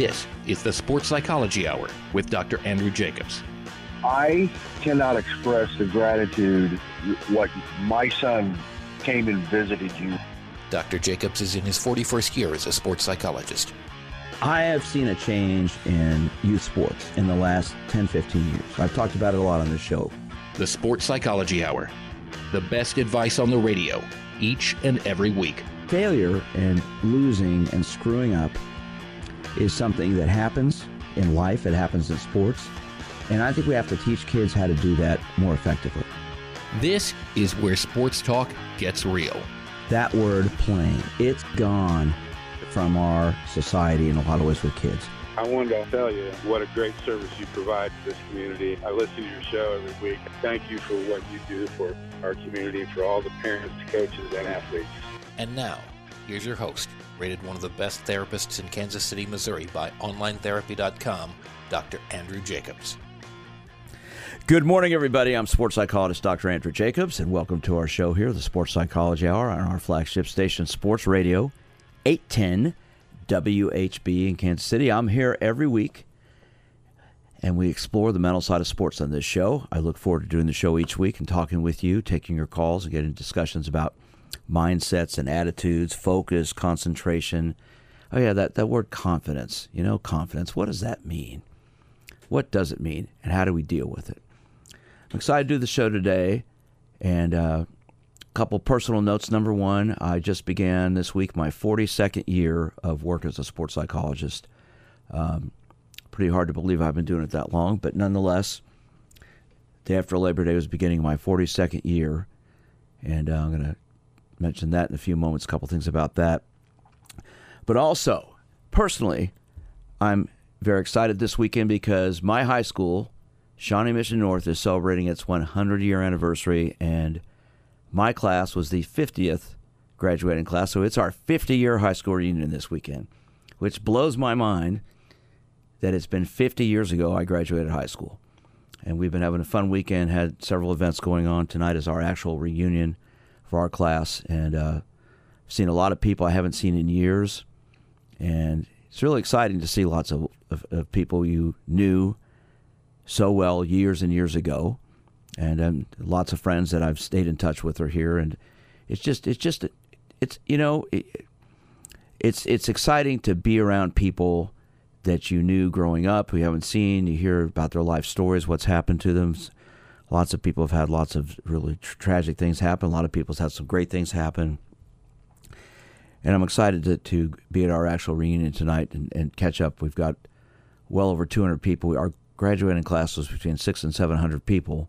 This is the Sports Psychology Hour with Dr. Andrew Jacobs. I cannot express the gratitude what my son came and visited you. Dr. Jacobs is in his 41st year as a sports psychologist. I have seen a change in youth sports in the last 10, 15 years. I've talked about it a lot on this show. The Sports Psychology Hour. The best advice on the radio each and every week. Failure and losing and screwing up is something that happens in life. It happens in sports. And I think we have to teach kids how to do that more effectively. This is where sports talk gets real. That word playing, it's gone from our society in a lot of ways with kids. I wanted to tell you what a great service you provide to this community. I listen to your show every week. Thank you for what you do for our community, for all the parents, coaches, and athletes. And now, here's your host, rated one of the best therapists in Kansas City, Missouri by OnlineTherapy.com, Dr. Andrew Jacobs. Good morning, everybody. I'm sports psychologist Dr. Andrew Jacobs, and welcome to our show here, the Sports Psychology Hour, on our flagship station, Sports Radio 810 WHB in Kansas City. I'm here every week, and we explore the mental side of sports on this show. I look forward to doing the show each week and talking with you, taking your calls, and getting discussions about mindsets and attitudes, focus, concentration. Oh, yeah, that word confidence. You know, confidence. What does that mean? What does it mean, and how do we deal with it? I'm excited to do the show today, and a couple personal notes. Number one, I just began this week my 42nd year of work as a sports psychologist. Pretty hard to believe I've been doing it that long, but nonetheless, day after Labor Day was beginning my 42nd year, and I'm going to mention that in a few moments, a couple things about that. But also, personally, I'm very excited this weekend because my high school, Shawnee Mission North, is celebrating its 100-year anniversary, and my class was the 50th graduating class, so it's our 50-year high school reunion this weekend, which blows my mind that it's been 50 years ago I graduated high school. And we've been having a fun weekend, had several events going on. Tonight is our actual reunion for our class, and I've seen a lot of people I haven't seen in years, and it's really exciting to see lots of people you knew so well years and years ago, and lots of friends that I've stayed in touch with are here, and it's exciting to be around people that you knew growing up who you haven't seen. You hear about their life stories, what's happened to them. Lots of people have had lots of really tragic things happen. A lot of people's had some great things happen. And I'm excited to be at our actual reunion tonight and catch up. We've got well over 200 people. Our graduating class was between 600 and 700 people,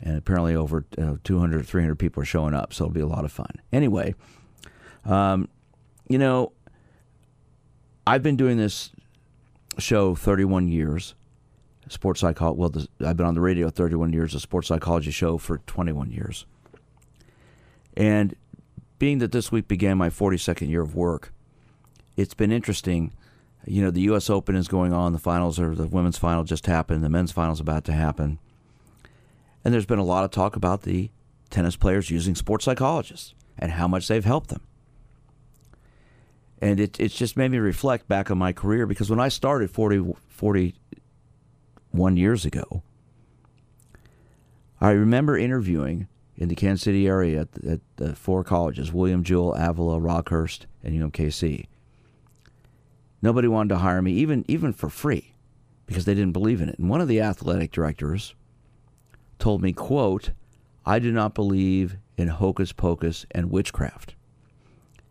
and apparently over 200, 300 people are showing up, so it'll be a lot of fun. Anyway, I've been doing this show 31 years, sports psychology. Well, I've been on the radio 31 years, a sports psychology show for 21 years. And being that this week began my 42nd year of work, it's been interesting. You know, the U.S. Open is going on. The finals, or the women's final just happened. The men's final is about to happen. And there's been a lot of talk about the tennis players using sports psychologists and how much they've helped them. And it's just made me reflect back on my career, because when I started 41 years ago, I remember interviewing in the Kansas City area at the four colleges, William Jewell, Avila, Rockhurst, and UMKC. Nobody wanted to hire me, even for free, because they didn't believe in it. And one of the athletic directors told me, quote, "I do not believe in hocus pocus and witchcraft."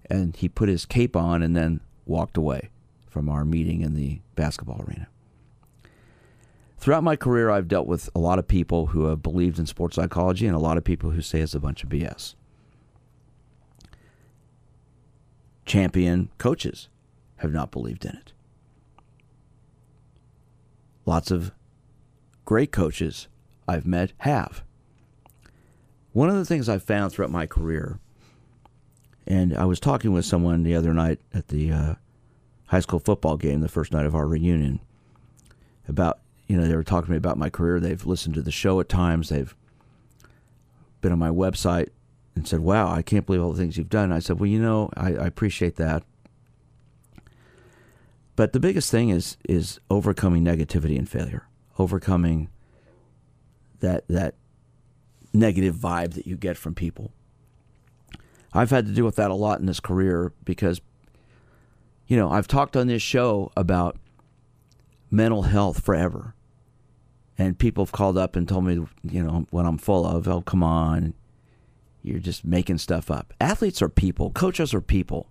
And he put his cape on and then walked away from our meeting in the basketball arena. Throughout my career, I've dealt with a lot of people who have believed in sports psychology and a lot of people who say it's a bunch of BS. Champion coaches have not believed in it. Lots of great coaches I've met have. One of the things I've found throughout my career, and I was talking with someone the other night at the high school football game, the first night of our reunion, about, they were talking to me about my career. They've listened to the show at times. They've been on my website and said, "Wow, I can't believe all the things you've done." And I said, "Well, I appreciate that. But the biggest thing is overcoming negativity and failure, overcoming that negative vibe that you get from people. I've had to deal with that a lot in this career because, you know, I've talked on this show about mental health forever. And people have called up and told me, you know, what I'm full of. Oh, come on. You're just making stuff up. Athletes are people. Coaches are people.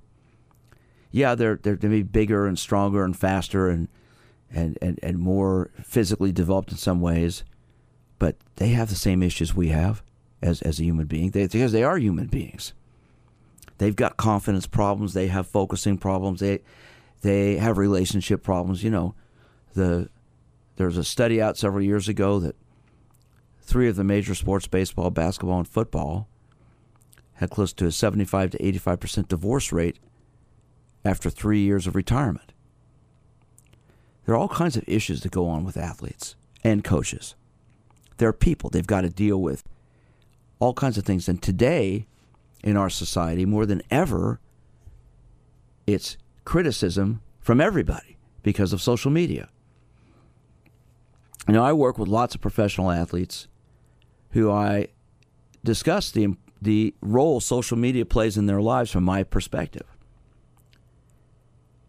Yeah, they're going to be bigger and stronger and faster and more physically developed in some ways. But they have the same issues we have as a human being. Because they are human beings. They've got confidence problems. They have focusing problems. They have relationship problems. You know, there was a study out several years ago that 3 of the major sports, baseball, basketball, and football, had close to a 75 to 85% divorce rate after 3 years of retirement. There are all kinds of issues that go on with athletes and coaches. They're people. They've got to deal with all kinds of things. And today, in our society, more than ever, it's criticism from everybody because of social media. You know, I work with lots of professional athletes who I discuss the role social media plays in their lives from my perspective.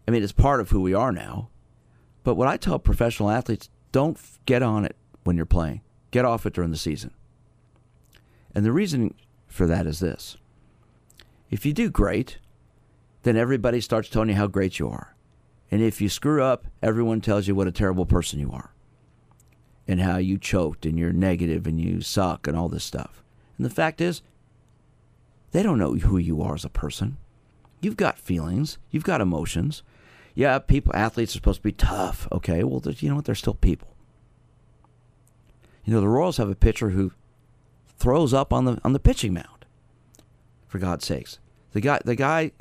I mean, it's part of who we are now. But what I tell professional athletes, don't get on it when you're playing. Get off it during the season. And the reason for that is this. If you do great, then everybody starts telling you how great you are. And if you screw up, everyone tells you what a terrible person you are. And how you choked, and you're negative, and you suck, and all this stuff. And the fact is, they don't know who you are as a person. You've got feelings. You've got emotions. Yeah, athletes are supposed to be tough. Okay, well, you know what? They're still people. You know, the Royals have a pitcher who throws up on the pitching mound, for God's sakes. The guy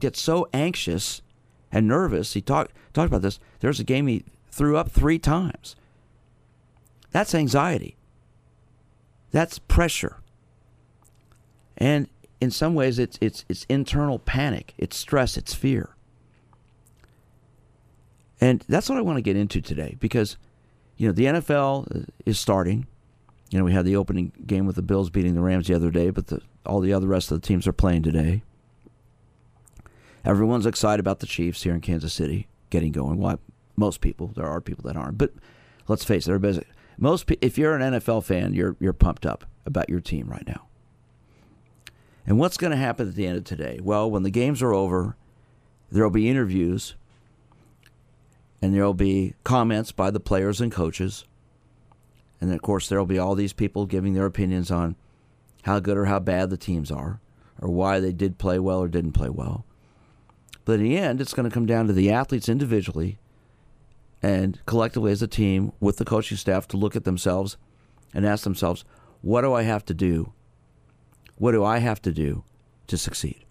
gets so anxious and nervous. He talked about this. There's a game he threw up 3 times. That's anxiety. That's pressure. And in some ways, it's internal panic, it's stress, it's fear. And that's what I want to get into today because, you know, the NFL is starting. You know, we had the opening game with the Bills beating the Rams the other day, but all the other rest of the teams are playing today. Everyone's excited about the Chiefs here in Kansas City getting going. Well, most people. There are people that aren't. But let's face it, everybody's, if you're an NFL fan, you're pumped up about your team right now. And what's going to happen at the end of today? Well, when the games are over, there will be interviews and there will be comments by the players and coaches. And then, of course, there will be all these people giving their opinions on how good or how bad the teams are or why they did play well or didn't play well. But in the end, it's going to come down to the athletes individually and collectively as a team with the coaching staff to look at themselves and ask themselves, what do I have to do? What do I have to do to succeed?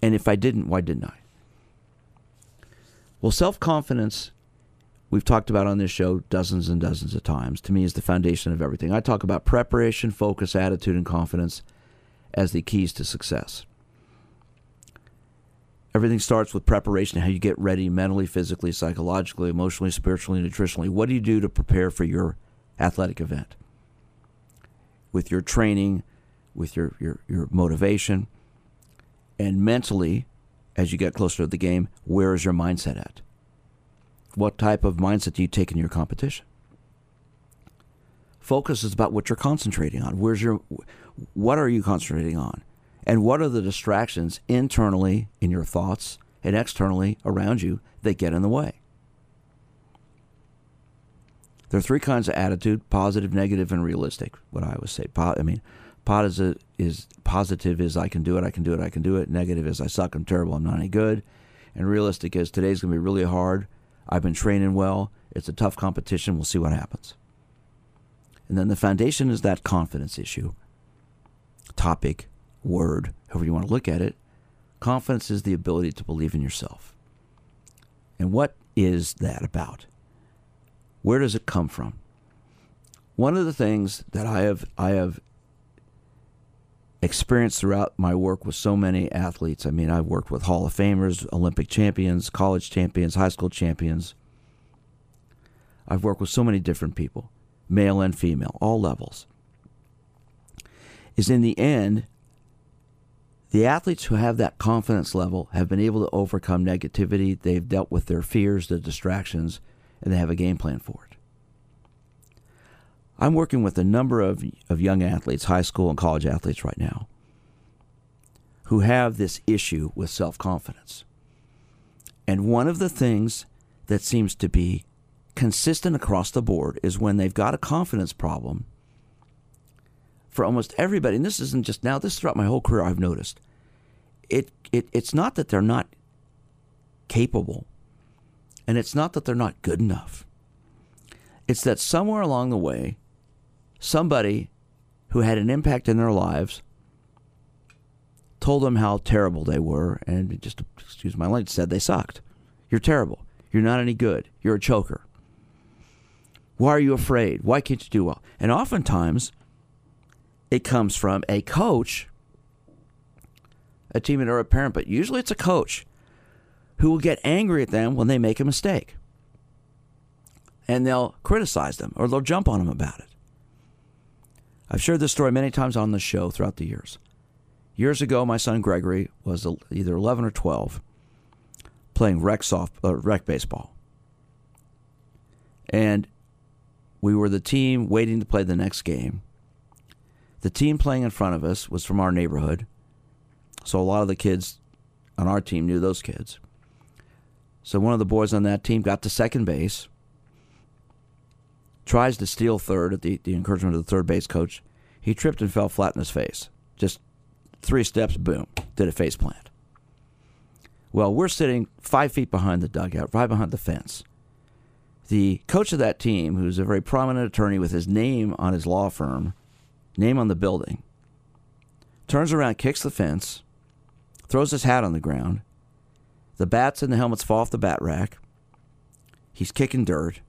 And if I didn't, why didn't I? Well, self-confidence, we've talked about on this show dozens and dozens of times, to me is the foundation of everything. I talk about preparation, focus, attitude, and confidence as the keys to success. Everything starts with preparation, how you get ready mentally, physically, psychologically, emotionally, spiritually, nutritionally. What do you do to prepare for your athletic event? With your training, with your motivation, and mentally, as you get closer to the game, where is your mindset at? What type of mindset do you take in your competition? Focus is about what you're concentrating on. What are you concentrating on? And what are the distractions internally in your thoughts and externally around you that get in the way? There are 3 kinds of attitude: positive, negative, and realistic. What I always say, positive is I can do it, I can do it, I can do it. Negative is I suck, I'm terrible, I'm not any good. And realistic is today's going to be really hard. I've been training well. It's a tough competition. We'll see what happens. And then the foundation is that confidence issue, topic, word, however you want to look at it. Confidence is the ability to believe in yourself. And what is that about? Where does it come from? One of the things that I have experience throughout my work with so many athletes. I mean, I've worked with Hall of Famers, Olympic champions, college champions, high school champions. I've worked with so many different people, male and female, all levels. Is in the end, the athletes who have that confidence level have been able to overcome negativity. They've dealt with their fears, their distractions, and they have a game plan for it. I'm working with a number of young athletes, high school and college athletes right now, who have this issue with self-confidence. And one of the things that seems to be consistent across the board is when they've got a confidence problem, for almost everybody, and this isn't just now, this is throughout my whole career I've noticed, it's not that they're not capable, and it's not that they're not good enough. It's that somewhere along the way, somebody who had an impact in their lives told them how terrible they were, and just, excuse my language, said they sucked. You're terrible. You're not any good. You're a choker. Why are you afraid? Why can't you do well? And oftentimes, it comes from a coach, a teammate, or a parent, but usually it's a coach who will get angry at them when they make a mistake. And they'll criticize them, or they'll jump on them about it. I've shared this story many times on the show throughout the years. Years ago, my son Gregory was either 11 or 12, playing rec baseball. And we were the team waiting to play the next game. The team playing in front of us was from our neighborhood, so a lot of the kids on our team knew those kids. So one of the boys on that team got to second base, tries to steal third at the encouragement of the third base coach. He tripped and fell flat in his face. Just three steps, boom, did a face plant. Well, we're sitting 5 feet behind the dugout, right behind the fence. The coach of that team, who's a very prominent attorney with his name on his law firm, name on the building, turns around, kicks the fence, throws his hat on the ground. The bats and the helmets fall off the bat rack. He's kicking dirt.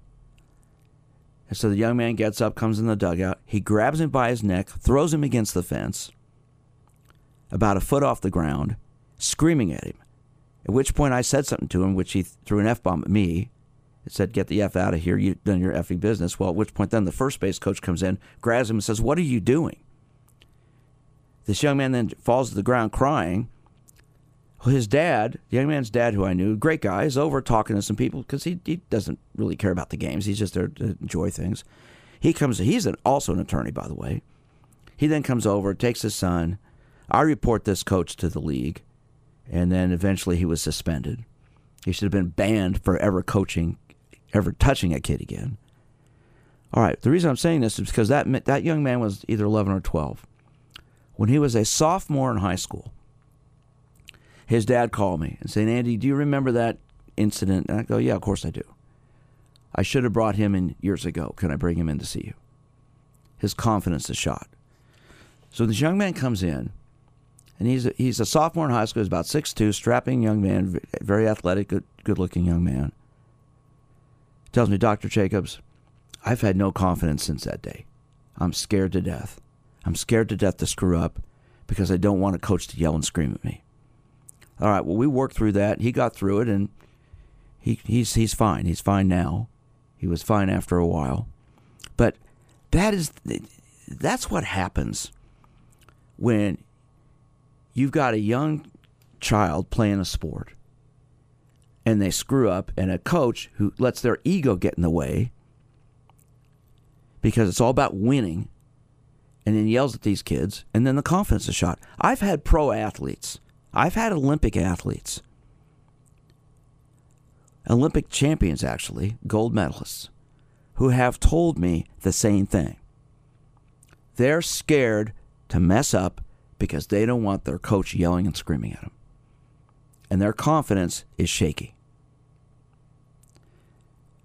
And so the young man gets up, comes in the dugout. He grabs him by his neck, throws him against the fence, about a foot off the ground, screaming at him. At which point I said something to him, which he threw an F-bomb at me. It said, "Get the F out of here. You've done your effing business." Well, at which point then the first base coach comes in, grabs him and says, "What are you doing?" This young man then falls to the ground crying. His dad, the young man's dad who I knew, great guy, is over talking to some people because he doesn't really care about the games. He's just there to enjoy things. He comes. He's also an attorney, by the way. He then comes over, takes his son. I report this coach to the league, and then eventually he was suspended. He should have been banned for ever coaching, ever touching a kid again. All right, the reason I'm saying this is because that young man was either 11 or 12. When he was a sophomore in high school, his dad called me and said, "Andy, do you remember that incident?" And I go, "Yeah, of course I do. I should have brought him in years ago. Can I bring him in to see you?" His confidence is shot. So this young man comes in, and he's a sophomore in high school. He's about 6'2", strapping young man, very athletic, good-looking young man. Tells me, "Dr. Jacobs, I've had no confidence since that day. I'm scared to death. I'm scared to death to screw up because I don't want a coach to yell and scream at me." All right, well, we worked through that. He got through it, and he's fine. He's fine now. He was fine after a while. But that's what happens when you've got a young child playing a sport, and they screw up, and a coach who lets their ego get in the way because it's all about winning, and then yells at these kids, and then the confidence is shot. I've had pro athletes. I've had Olympic athletes, Olympic champions actually, gold medalists, who have told me the same thing. They're scared to mess up because they don't want their coach yelling and screaming at them. And their confidence is shaky.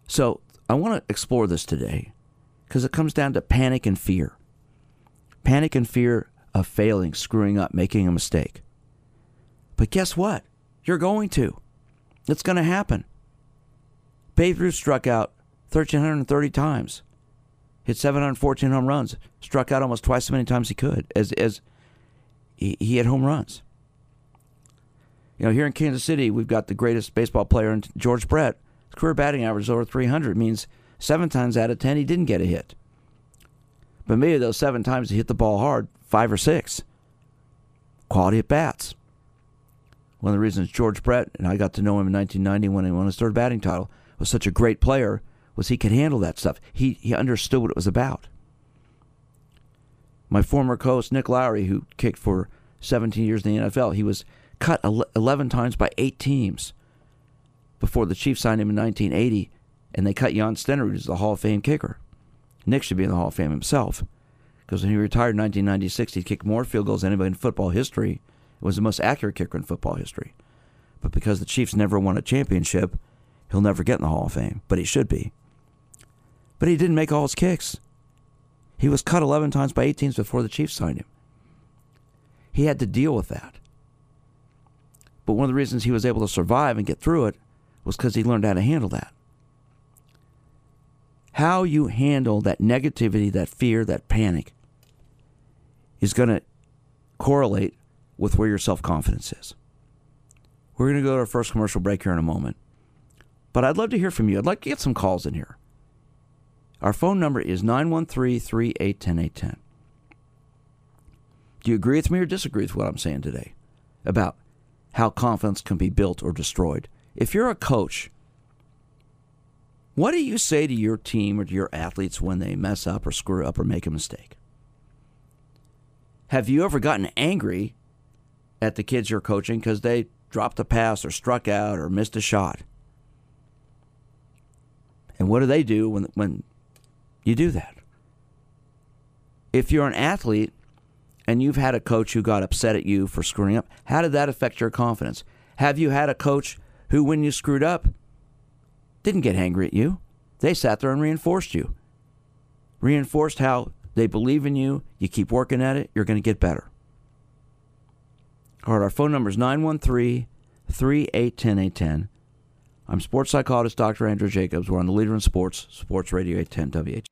So I want to explore this today because it comes down to panic and fear. Panic and fear of failing, screwing up, making a mistake. But guess what? You're going to. It's going to happen. Babe Ruth struck out 1,330 times, hit 714 home runs, struck out almost twice as many times he could as he had home runs. You know, here in Kansas City, we've got the greatest baseball player, in George Brett. His career batting average is over 300. Means 7 times out of 10 he didn't get a hit. But maybe those 7 times he hit the ball hard, 5 or 6. Quality at bats. One of the reasons George Brett, and I got to know him in 1990 when he won his third batting title, was such a great player, was he could handle that stuff. He understood what it was about. My former coach, Nick Lowry, who kicked for 17 years in the NFL, he was cut 11 times by 8 teams before the Chiefs signed him in 1980, and they cut Jan Stenerud as the Hall of Fame kicker. Nick should be in the Hall of Fame himself, because when he retired in 1996, he kicked more field goals than anybody in football history. It was the most accurate kicker in football history. But because the Chiefs never won a championship, he'll never get in the Hall of Fame, but he should be. But he didn't make all his kicks. He was cut 11 times by 8 teams before the Chiefs signed him. He had to deal with that. But one of the reasons he was able to survive and get through it was because he learned how to handle that. How you handle that negativity, that fear, that panic is going to correlate with where your self-confidence is. We're going to go to our first commercial break here in a moment. But I'd love to hear from you. I'd like to get some calls in here. Our phone number is 913-388-1010. Do you agree with me or disagree with what I'm saying today about how confidence can be built or destroyed? If you're a coach, what do you say to your team or to your athletes when they mess up or screw up or make a mistake? Have you ever gotten angry at the kids you're coaching because they dropped a pass or struck out or missed a shot? And what do they do when you do that? If you're an athlete and you've had a coach who got upset at you for screwing up, how did that affect your confidence? Have you had a coach who, when you screwed up, didn't get angry at you? They sat there and reinforced you. Reinforced how they believe in you, you keep working at it, you're going to get better. All right, our phone number is 913-388-1010. I'm sports psychologist Dr. Andrew Jacobs. We're on the Leader in Sports, Sports Radio 810 WHB.